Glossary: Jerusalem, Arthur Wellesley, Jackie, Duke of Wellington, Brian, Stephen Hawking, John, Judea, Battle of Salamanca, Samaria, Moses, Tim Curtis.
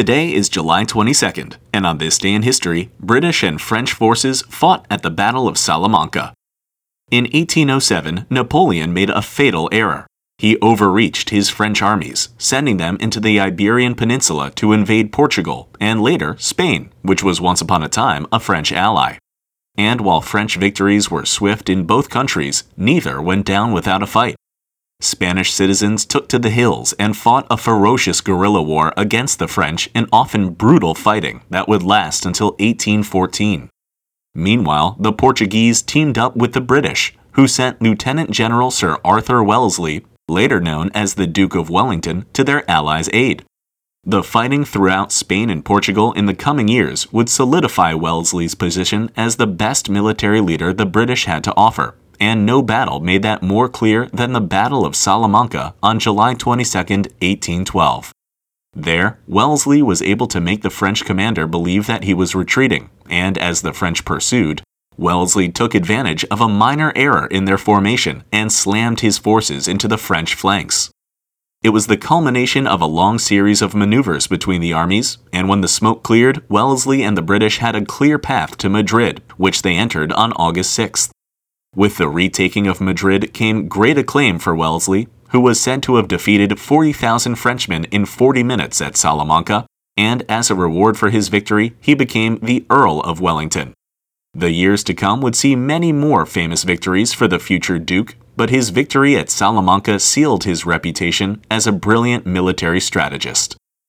Today is July 22nd, and on this day in history, British and French forces fought at the Battle of Salamanca. In 1807, Napoleon made a fatal error. He overreached his French armies, sending them into the Iberian Peninsula to invade Portugal and later Spain, which was once upon a time a French ally. And while French victories were swift in both countries, neither went down without a fight. Spanish citizens took to the hills and fought a ferocious guerrilla war against the French in often brutal fighting that would last until 1814. Meanwhile, the Portuguese teamed up with the British, who sent Lieutenant General Sir Arthur Wellesley, later known as the Duke of Wellington, to their allies' aid. The fighting throughout Spain and Portugal in the coming years would solidify Wellesley's position as the best military leader the British had to offer. And no battle made that more clear than the Battle of Salamanca on July 22, 1812. There, Wellesley was able to make the French commander believe that he was retreating, and as the French pursued, Wellesley took advantage of a minor error in their formation and slammed his forces into the French flanks. It was the culmination of a long series of maneuvers between the armies, and when the smoke cleared, Wellesley and the British had a clear path to Madrid, which they entered on August 6th. With the retaking of Madrid came great acclaim for Wellesley, who was said to have defeated 40,000 Frenchmen in 40 minutes at Salamanca, and as a reward for his victory, he became the Earl of Wellington. The years to come would see many more famous victories for the future Duke, but his victory at Salamanca sealed his reputation as a brilliant military strategist.